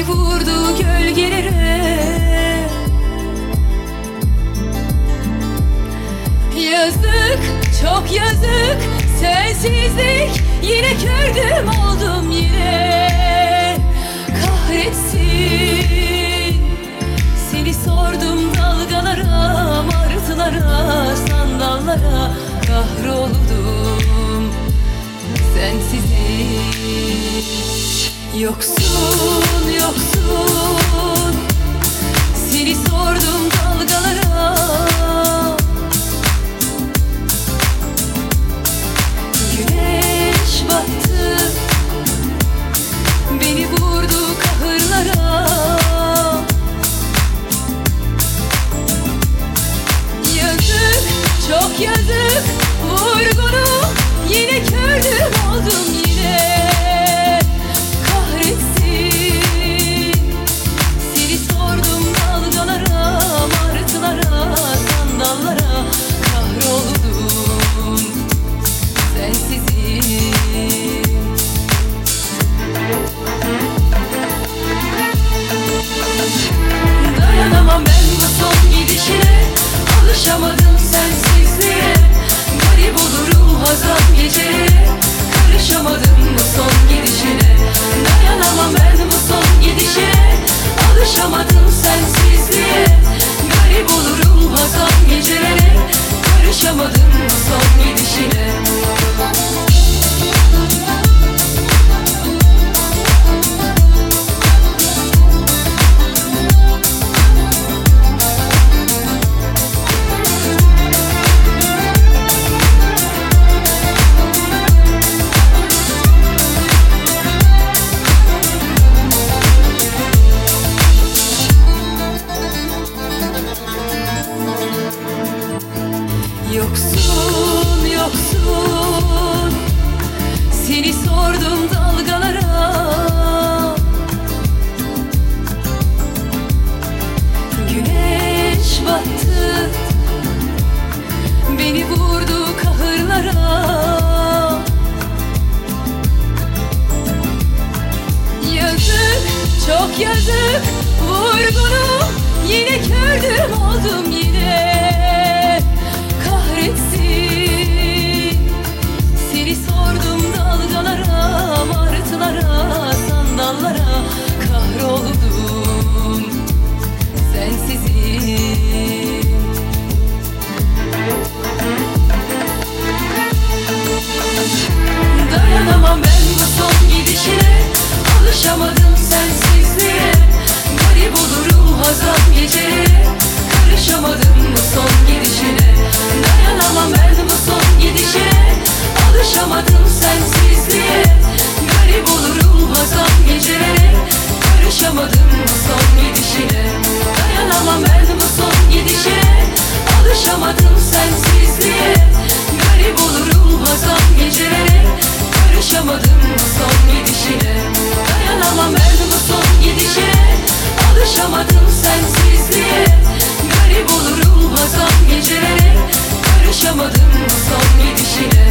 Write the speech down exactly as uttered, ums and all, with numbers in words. Beni vurdu gölgelere. Yazık, çok yazık, sensizlik. Yine kördüm oldum yine. Kahretsin. Seni sordum dalgalara, martılara, sandallara. Kahroldum sensizlik. Yoksun, yoksun. Seni sordum dalgalara. Güneş battı, beni vurdu kahırlara. Yazık, çok yazık, vurgunu. Yine kördüm oldum yine. Alışamadım sensizliğe, garip olurum hazan gecelere. Karışamadım bu son gidişine, dayanamam ben bu son gidişine. Alışamadım sensizliğe, garip olurum hazan gecelere. Karışamadım bu son gidişine. Yoksun, yoksun. Seni sordum dalgalara. Güneş battı, beni vurdu kahırlara. Yazık, çok yazık, vurgunu. Yine kördüm oldum yine. Seni sordum dalgalara, martılara, sandallara. Kahroldum sensizim. Dayanamam ben bu son gidişine. Alışamadım sensizliğe, garip olurum hazan gecelere. Karışamadım bu son gidişine, dayanamam ben bu son gidişine. Alışamadım sensizliğe, garip olurum hazan gecelere. Karışamadım bu son gidişine, dayanamam ben bu son gidişine. Alışamadım sensizliğe, garip olurum hazan gecelere. Karışamadım bu son gidişine, dayanamam ben bu son gidişine. Alışamadım sensizliğe, garip olurum hazan gecelere. Karışamadım bu son gidişine.